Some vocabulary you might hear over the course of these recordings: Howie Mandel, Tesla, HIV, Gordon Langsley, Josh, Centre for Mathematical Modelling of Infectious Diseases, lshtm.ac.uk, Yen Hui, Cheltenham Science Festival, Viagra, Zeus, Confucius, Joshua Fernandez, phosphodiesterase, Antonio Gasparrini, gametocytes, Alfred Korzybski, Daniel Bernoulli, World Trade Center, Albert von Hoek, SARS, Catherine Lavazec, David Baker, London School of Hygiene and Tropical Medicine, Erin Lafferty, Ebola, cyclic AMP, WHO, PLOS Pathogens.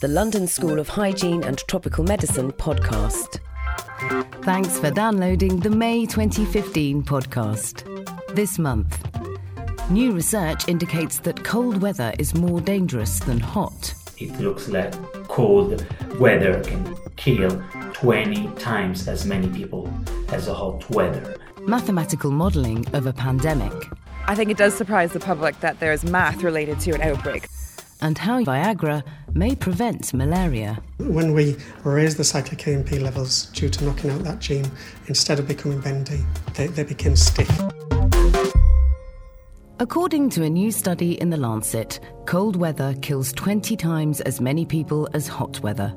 the London School of Hygiene and Tropical Medicine podcast. Thanks for downloading the May 2015 podcast. This month, new research indicates that cold weather is more dangerous than hot. It looks like cold weather can kill 20 times as many people as hot weather. Mathematical modelling of a pandemic. I think it does surprise the public that there is math related to an outbreak. And how Viagra may prevent malaria. When we raise the cyclic AMP levels due to knocking out that gene, instead of becoming bendy, they become stiff. According to a new study in The Lancet, cold weather kills 20 times as many people as hot weather.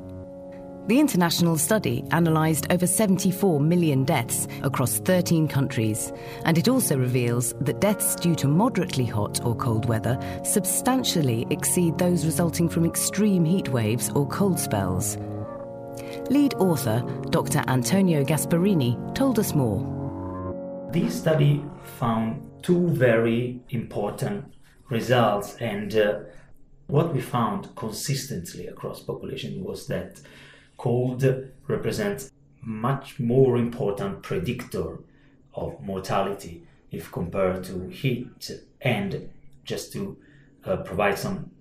The international study analysed over 74 million deaths across 13 countries, and it also reveals that deaths due to moderately hot or cold weather substantially exceed those resulting from extreme heat waves or cold spells. Lead author, Dr. Antonio Gasparrini, told us more. This study found two very important results, and what we found consistently across population was that cold represents much more important predictor of mortality if compared to heat. And just to provide some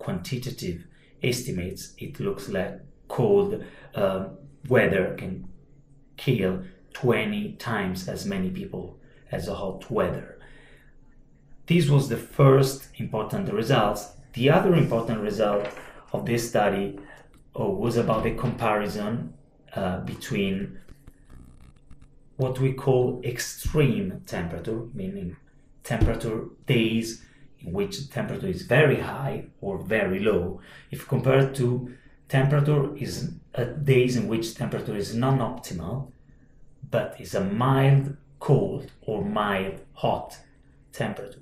quantitative estimates, it looks like cold weather can kill 20 times as many people as hot weather. This was the first important result. The other important result of this study was about a comparison between what we call extreme temperature, meaning temperature days in which temperature is very high or very low, if compared to temperature is days in which temperature is non-optimal, but is a mild cold or mild hot temperature.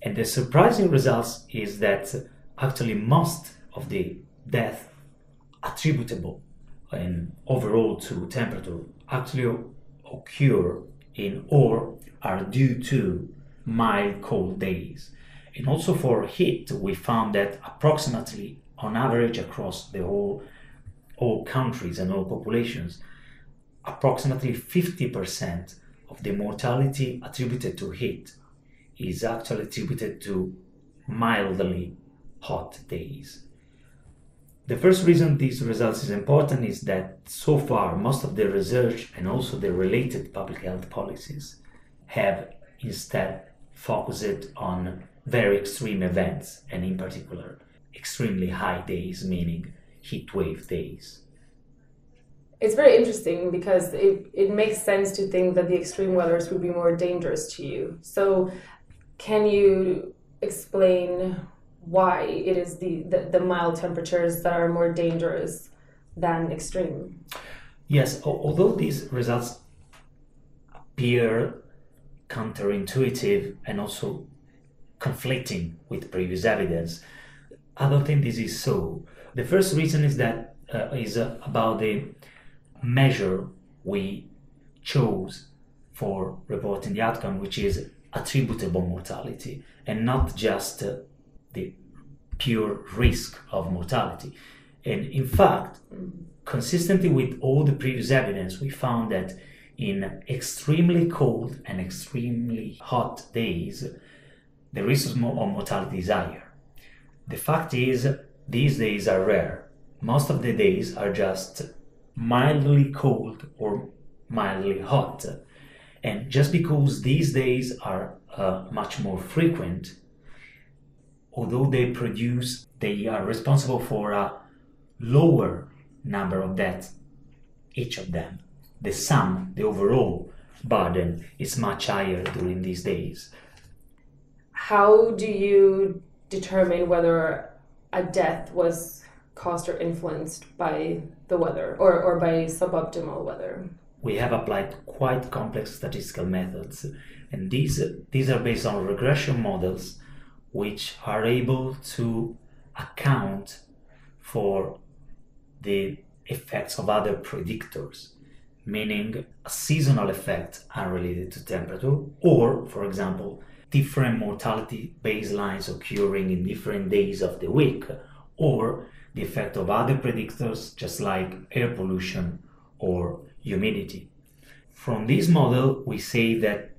And the surprising results is that actually most of the death attributable and overall to temperature actually occur in or are due to mild cold days. And also for heat, we found that approximately on average across the all countries and all populations, approximately 50% of the mortality attributed to heat is actually attributed to mildly hot days. The first reason these results is important is that so far most of the research and also the related public health policies have instead focused on very extreme events, and in particular extremely high days, meaning heat wave days. It's very interesting because it makes sense to think that the extreme weathers would be more dangerous to you. So can you explain why it is the mild temperatures that are more dangerous than extreme? Yes, although these results appear counterintuitive and also conflicting with previous evidence, I don't think this is so. The first reason is that is about the measure we chose for reporting the outcome, which is attributable mortality, and not just the pure risk of mortality. And in fact, consistently with all the previous evidence, we found that in extremely cold and extremely hot days, the risk of mortality is higher. The fact is, these days are rare. Most of the days are just mildly cold or mildly hot. And just because these days are much more frequent, although they are responsible for a lower number of deaths, each of them. The sum, the overall burden is much higher during these days. How do you determine whether a death was caused or influenced by the weather or by suboptimal weather? We have applied quite complex statistical methods, and these are based on regression models which are able to account for the effects of other predictors, meaning a seasonal effect unrelated to temperature, or, for example, different mortality baselines occurring in different days of the week, or the effect of other predictors, just like air pollution or humidity. From this model, we say that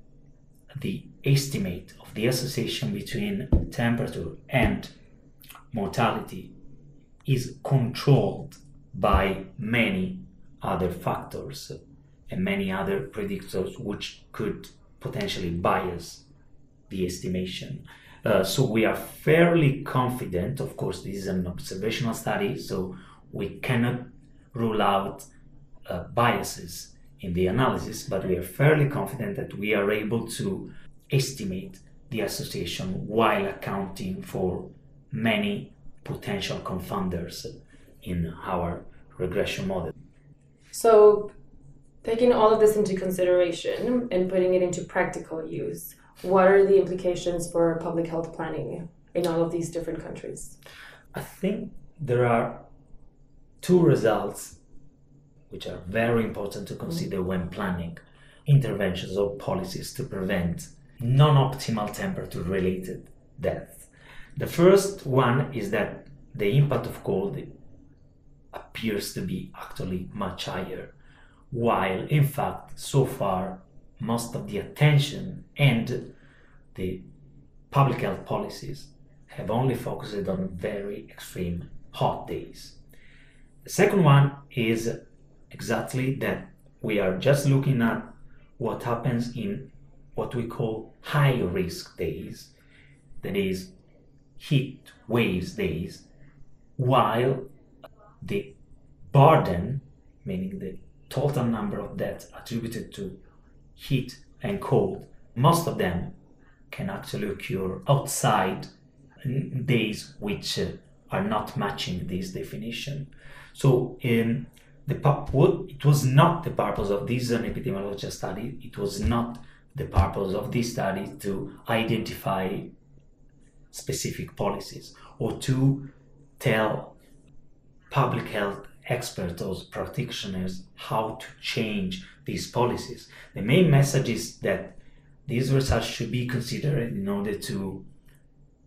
the estimate of the association between temperature and mortality is controlled by many other factors and many other predictors which could potentially bias the estimation. So we are fairly confident, of course this is an observational study, so we cannot rule out biases in the analysis, but we are fairly confident that we are able to estimate the association while accounting for many potential confounders in our regression model. So taking all of this into consideration and putting it into practical use, what are the implications for public health planning in all of these different countries? I think there are two results which are very important to consider when planning interventions or policies to prevent non-optimal temperature-related deaths. The first one is that the impact of cold appears to be actually much higher, while in fact, so far, most of the attention and the public health policies have only focused on very extreme hot days. The second one is exactly that we are just looking at what happens in what we call high risk days, that is heat waves days, while the burden, meaning the total number of deaths attributed to heat and cold, most of them can actually occur outside days which are not matching this definition. So it was not the purpose of this epidemiological study, it was not the purpose of this study to identify specific policies or to tell public health experts or practitioners how to change these policies. The main message is that this research should be considered in order to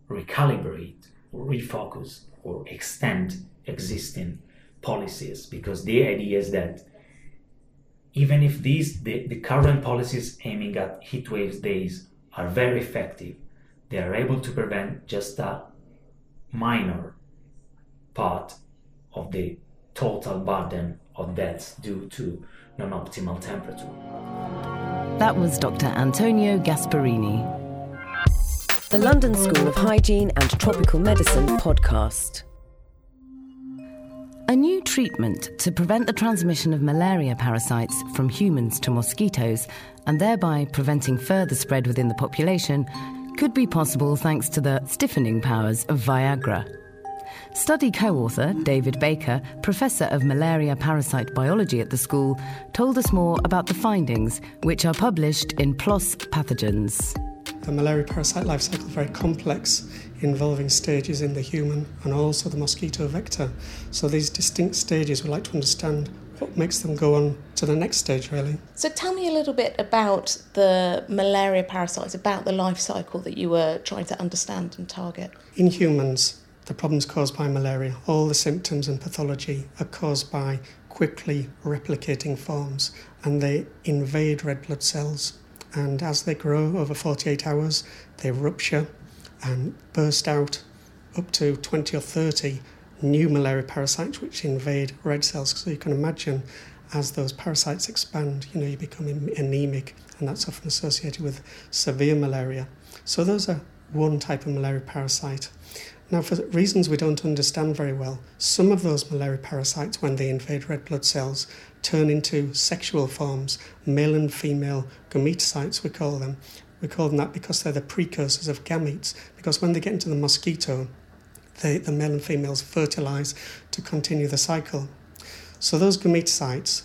recalibrate, refocus, or extend existing policies, because the idea is that even if the current policies aiming at heat waves days are very effective, they are able to prevent just a minor part of the total burden of deaths due to non-optimal temperature. That was Dr. Antonio Gasparrini. The London School of Hygiene and Tropical Medicine podcast. A new treatment to prevent the transmission of malaria parasites from humans to mosquitoes, and thereby preventing further spread within the population, could be possible thanks to the stiffening powers of Viagra. Study co-author David Baker, Professor of Malaria Parasite Biology at the school, told us more about the findings, which are published in PLOS Pathogens. The malaria parasite life cycle is very complex, involving stages in the human and also the mosquito vector. So these distinct stages, we'd like to understand what makes them go on to the next stage, really. So tell me a little bit about the malaria parasites, about the life cycle that you were trying to understand and target. In humans, the problems caused by malaria, all the symptoms and pathology are caused by quickly replicating forms, and they invade red blood cells. And as they grow over 48 hours, they rupture and burst out up to 20 or 30 new malaria parasites which invade red cells. So you can imagine, as those parasites expand, you become anemic, and that's often associated with severe malaria. So those are one type of malaria parasite. Now, for reasons we don't understand very well, some of those malaria parasites, when they invade red blood cells, turn into sexual forms, male and female gametocytes, we call them. We call them that because they're the precursors of gametes, because when they get into the mosquito, the male and females fertilise to continue the cycle. So those gametocytes,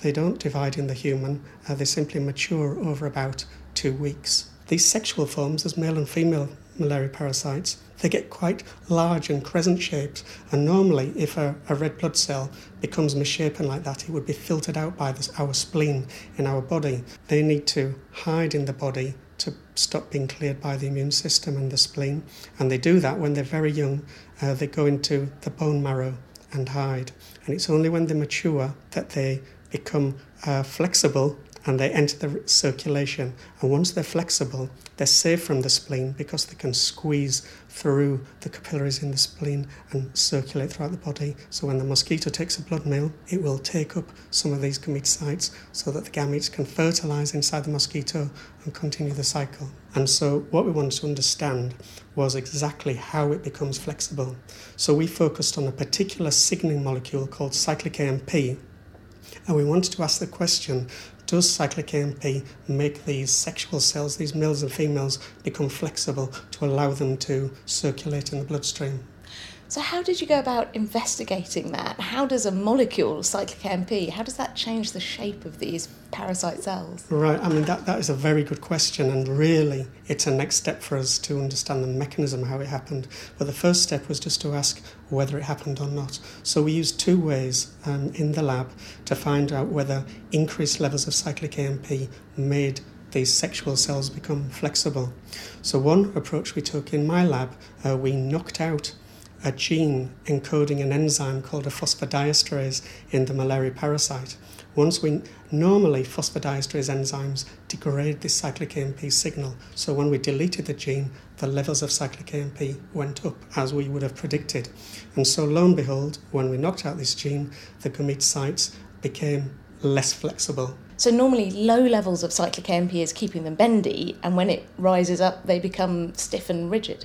they don't divide in the human, they simply mature over about 2 weeks. These sexual forms, as male and female malaria parasites, they get quite large and crescent-shaped, and normally if a red blood cell becomes misshapen like that, it would be filtered out by our spleen in our body. They need to hide in the body to stop being cleared by the immune system and the spleen, and they do that when they're very young They go into the bone marrow and hide. And it's only when they mature that they become flexible and they enter the circulation. And once they're flexible, they're safe from the spleen because they can squeeze through the capillaries in the spleen and circulate throughout the body. So when the mosquito takes a blood meal, it will take up some of these gametocytes so that the gametes can fertilise inside the mosquito and continue the cycle. And so what we wanted to understand was exactly how it becomes flexible. So we focused on a particular signalling molecule called cyclic AMP, and we wanted to ask the question, does cyclic AMP make these sexual cells, these males and females, become flexible to allow them to circulate in the bloodstream? So how did you go about investigating that? How does a molecule, cyclic AMP, how does that change the shape of these parasite cells? Right, I mean, that is a very good question, and really it's a next step for us to understand the mechanism, how it happened. But the first step was just to ask whether it happened or not. So we used two ways in the lab to find out whether increased levels of cyclic AMP made these sexual cells become flexible. So one approach we took in my lab, we knocked out a gene encoding an enzyme called a phosphodiesterase in the malaria parasite. Normally phosphodiesterase enzymes degrade this cyclic AMP signal, so when we deleted the gene, the levels of cyclic AMP went up as we would have predicted. And so lo and behold, when we knocked out this gene, the gametocytes became less flexible. So normally low levels of cyclic AMP is keeping them bendy, and when it rises up, they become stiff and rigid.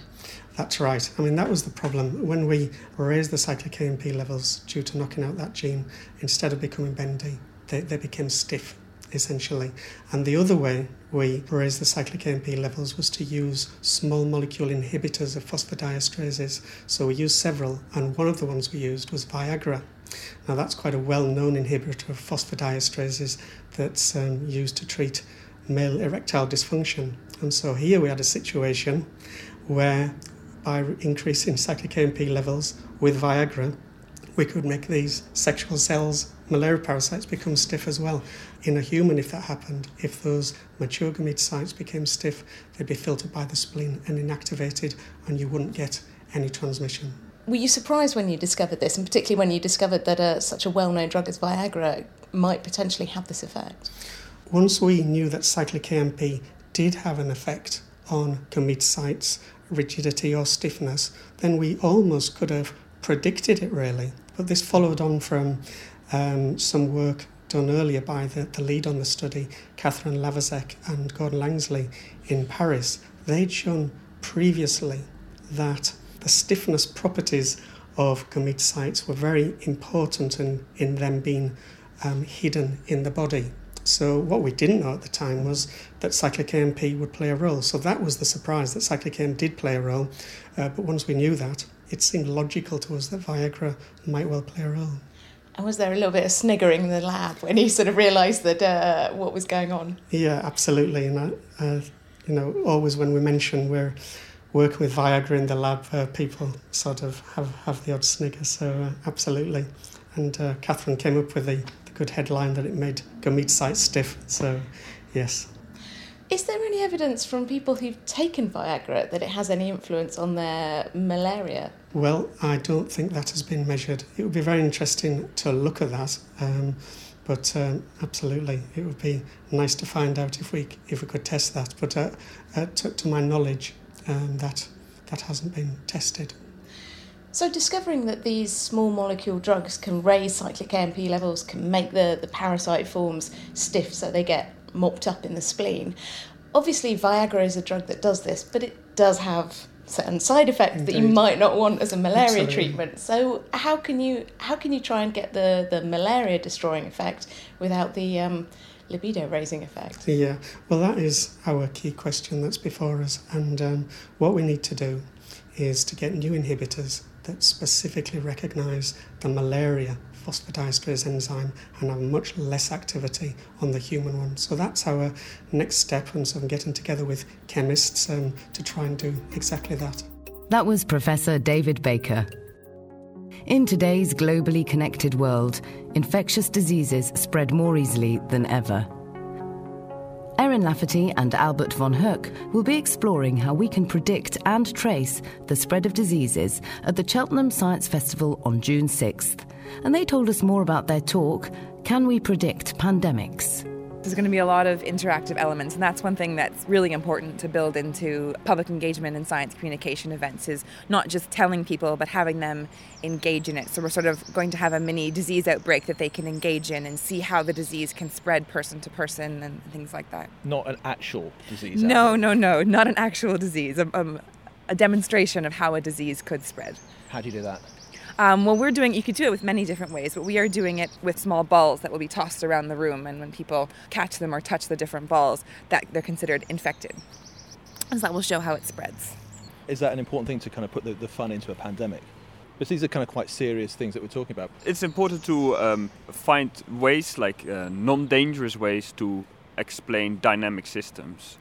That's right. I mean, that was the problem. When we raised the cyclic AMP levels due to knocking out that gene, instead of becoming bendy, they became stiff, essentially. And the other way we raised the cyclic AMP levels was to use small molecule inhibitors of phosphodiesterases. So we used several, and one of the ones we used was Viagra. Now, that's quite a well-known inhibitor of phosphodiesterases that's used to treat male erectile dysfunction. And so here we had a situation where by increasing cyclic AMP levels with Viagra, we could make these sexual cells, malaria parasites, become stiff as well. In a human, if that happened, if those mature gametocytes became stiff, they'd be filtered by the spleen and inactivated, and you wouldn't get any transmission. Were you surprised when you discovered this, and particularly when you discovered that such a well-known drug as Viagra might potentially have this effect? Once we knew that cyclic AMP did have an effect on gametocytes, rigidity or stiffness, then we almost could have predicted it, really. But this followed on from some work done earlier by the lead on the study, Catherine Lavazec and Gordon Langsley in Paris. They'd shown previously that the stiffness properties of gametocytes were very important in them being hidden in the body. So what we didn't know at the time was that cyclic AMP would play a role. So that was the surprise, that cyclic AMP did play a role. But once we knew that, it seemed logical to us that Viagra might well play a role. And was there a little bit of sniggering in the lab when you sort of realised that what was going on? Yeah, absolutely. And always when we mention we're working with Viagra in the lab, people sort of have the odd snigger. So absolutely. And Catherine came up with the good headline that it made gametocytes stiff, so yes. Is there any evidence from people who've taken Viagra that it has any influence on their malaria? Well, I don't think that has been measured. It would be very interesting to look at that, but absolutely, it would be nice to find out if we could test that. But to my knowledge, that hasn't been tested. So discovering that these small molecule drugs can raise cyclic AMP levels, can make the parasite forms stiff so they get mopped up in the spleen. Obviously, Viagra is a drug that does this, but it does have certain side effects Indeed. That you might not want as a malaria Absolutely. Treatment. So how can you try and get the malaria destroying effect without the libido raising effect? Yeah, well, that is our key question that's before us, and what we need to do is to get new inhibitors that specifically recognise the malaria phosphodiesterase enzyme and have much less activity on the human one. So that's our next step, and so I'm getting together with chemists to try and do exactly that. That was Professor David Baker. In today's globally connected world, infectious diseases spread more easily than ever. Erin Lafferty and Albert von Hoek will be exploring how we can predict and trace the spread of diseases at the Cheltenham Science Festival on June 6th. And they told us more about their talk, Can We Predict Pandemics? There's going to be a lot of interactive elements, and that's one thing that's really important to build into public engagement and science communication events, is not just telling people but having them engage in it. So we're sort of going to have a mini disease outbreak that they can engage in and see how the disease can spread person to person and things like that. Not an actual disease outbreak. No, not an actual disease. A demonstration of how a disease could spread. How do you do that? You could do it with many different ways, but we are doing it with small balls that will be tossed around the room, and when people catch them or touch the different balls, that they're considered infected. And so that will show how it spreads. Is that an important thing to kind of put the fun into a pandemic? Because these are kind of quite serious things that we're talking about. It's important to find ways, like non-dangerous ways, to explain dynamic systems.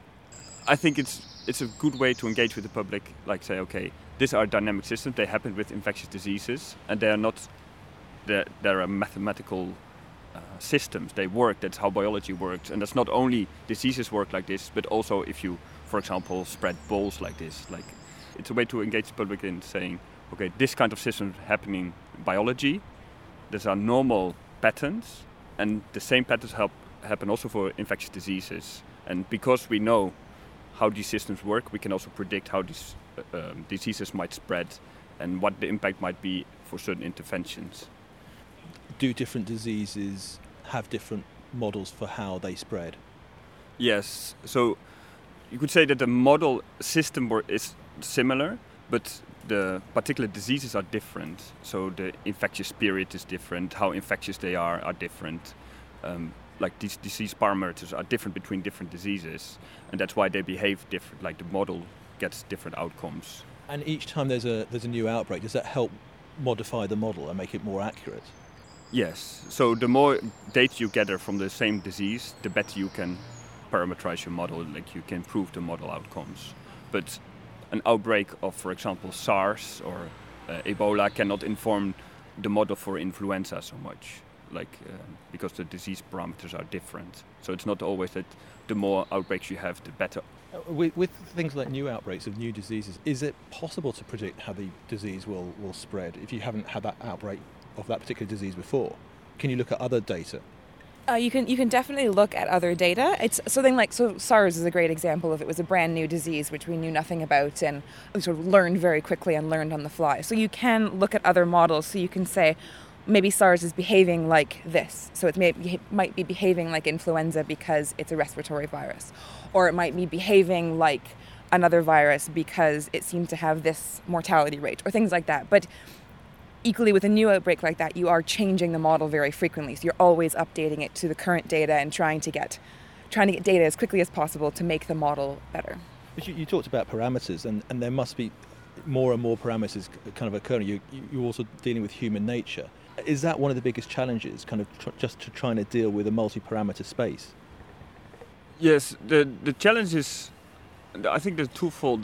I think it's a good way to engage with the public, like say, okay, these are dynamic systems, they happen with infectious diseases, and they are mathematical systems, they work, that's how biology works, and that's not only diseases work like this, but also if you, for example, spread balls like this, like it's a way to engage the public in saying, okay, this kind of system happening in biology, these are normal patterns, and the same patterns happen also for infectious diseases, and because we know how these systems work, we can also predict how these diseases might spread and what the impact might be for certain interventions. Do different diseases have different models for how they spread? Yes, so you could say that the model system is similar, but the particular diseases are different. So the infectious period is different, how infectious they are different. Like these disease parameters are different between different diseases, and that's why they behave different, like the model gets different outcomes. And each time there's a new outbreak, does that help modify the model and make it more accurate? Yes, so the more data you gather from the same disease, the better you can parameterize your model, like you can improve the model outcomes. But an outbreak of, for example, SARS or Ebola cannot inform the model for influenza so much. Because the disease parameters are different. So it's not always that the more outbreaks you have, the better. With things like new outbreaks of new diseases, is it possible to predict how the disease will spread if you haven't had that outbreak of that particular disease before? Can you look at other data? You can definitely look at other data. It's something like, so SARS is a great example of it was a brand new disease which we knew nothing about and we sort of learned very quickly and learned on the fly. So you can look at other models, so you can say, maybe SARS is behaving like this, so it might be behaving like influenza because it's a respiratory virus, or it might be behaving like another virus because it seemed to have this mortality rate, or things like that. But equally, with a new outbreak like that, you are changing the model very frequently, so you're always updating it to the current data and trying to get data as quickly as possible to make the model better. But you talked about parameters, and there must be more and more parameters kind of occurring. You're also dealing with human nature. Is that one of the biggest challenges, kind of trying to deal with a multi-parameter space? Yes, the challenge is, I think they're twofold.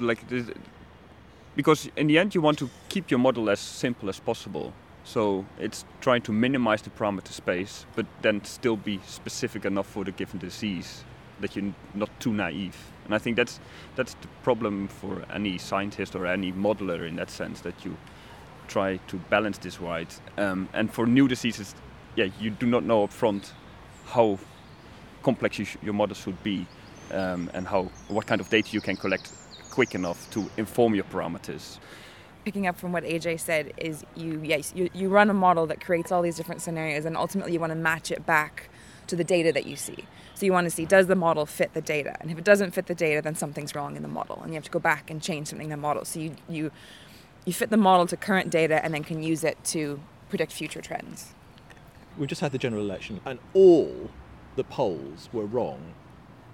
Because in the end you want to keep your model as simple as possible. So it's trying to minimize the parameter space, but then still be specific enough for the given disease that you're not too naive. And I think that's the problem for any scientist or any modeler in that sense, that you try to balance this right, and for new diseases, you do not know up front how complex your model should be, and what kind of data you can collect quick enough to inform your parameters. Picking up from what AJ said, is you run a model that creates all these different scenarios, and ultimately you want to match it back to the data that you see. So you want to see, does the model fit the data? And if it doesn't fit the data, then something's wrong in the model, and you have to go back and change something in the model. So you fit the model to current data and then can use it to predict future trends. We've just had the general election and all the polls were wrong.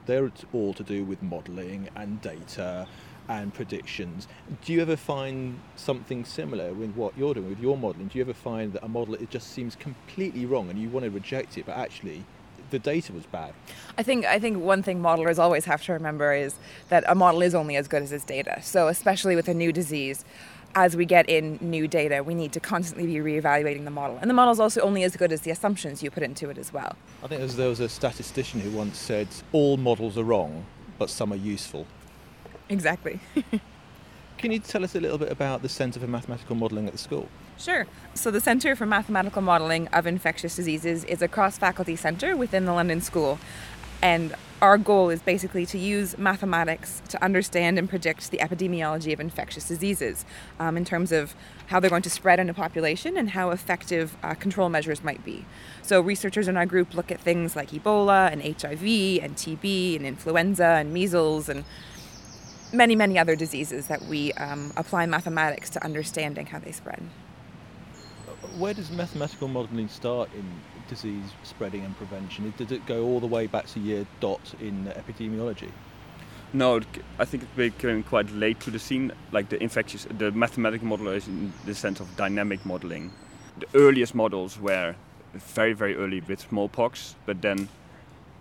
They're all to do with modelling and data and predictions. Do you ever find something similar with what you're doing with your modelling? Do you ever find that a model, it just seems completely wrong and you want to reject it, but actually the data was bad? I think one thing modelers always have to remember is that a model is only as good as its data. So especially with a new disease, as we get in new data, we need to constantly be reevaluating the model. And the model's also only as good as the assumptions you put into it as well. I think there was a statistician who once said, all models are wrong, but some are useful. Exactly. Can you tell us a little bit about the Centre for Mathematical Modelling at the school? Sure. So the Centre for Mathematical Modelling of Infectious Diseases is a cross-faculty centre within the London School. And our goal is basically to use mathematics to understand and predict the epidemiology of infectious diseases in terms of how they're going to spread in a population and how effective control measures might be. So researchers in our group look at things like Ebola and HIV and TB and influenza and measles and many, many other diseases that we apply mathematics to understanding how they spread. Where does mathematical modelling start in disease spreading and prevention? Did it go all the way back to year dot in epidemiology? No, I think it came quite late to the scene. Like the mathematical model is in the sense of dynamic modelling. The earliest models were very, very early with smallpox, but then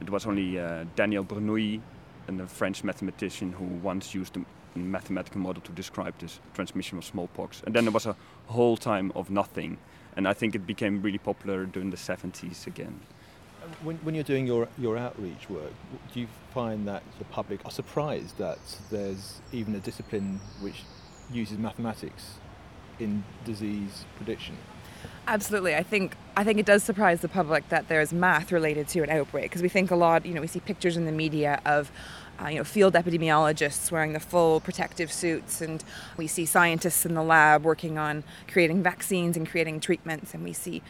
it was only Daniel Bernoulli, a French mathematician, who once used the mathematical model to describe this transmission of smallpox. And then there was a whole time of nothing. And I think it became really popular during the 70s again. When you're doing your outreach work, do you find that the public are surprised that there's even a discipline which uses mathematics in disease prediction? Absolutely. I think it does surprise the public that there's math related to an outbreak, because we think a lot, we see pictures in the media of field epidemiologists wearing the full protective suits, and we see scientists in the lab working on creating vaccines and creating treatments, and we see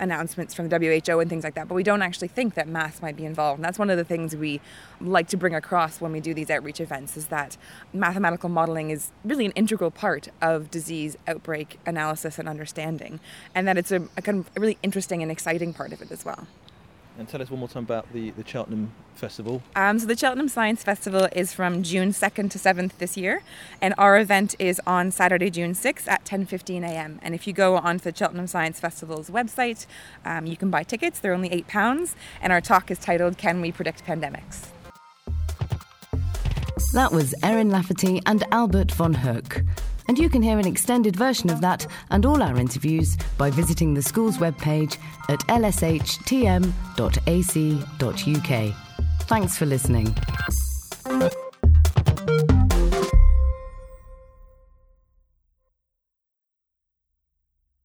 announcements from the WHO and things like that, but we don't actually think that math might be involved. And that's one of the things we like to bring across when we do these outreach events, is that mathematical modelling is really an integral part of disease outbreak analysis and understanding, and that it's a kind of really interesting and exciting part of it as well. And tell us one more time about the Cheltenham Festival. So the Cheltenham Science Festival is from June 2nd to 7th this year. And our event is on Saturday, June 6th at 10:15 a.m. And if you go onto the Cheltenham Science Festival's website, you can buy tickets. They're only £8. And our talk is titled, Can We Predict Pandemics? That was Erin Lafferty and Albert von Hoek. And you can hear an extended version of that and all our interviews by visiting the school's webpage at lshtm.ac.uk. Thanks for listening.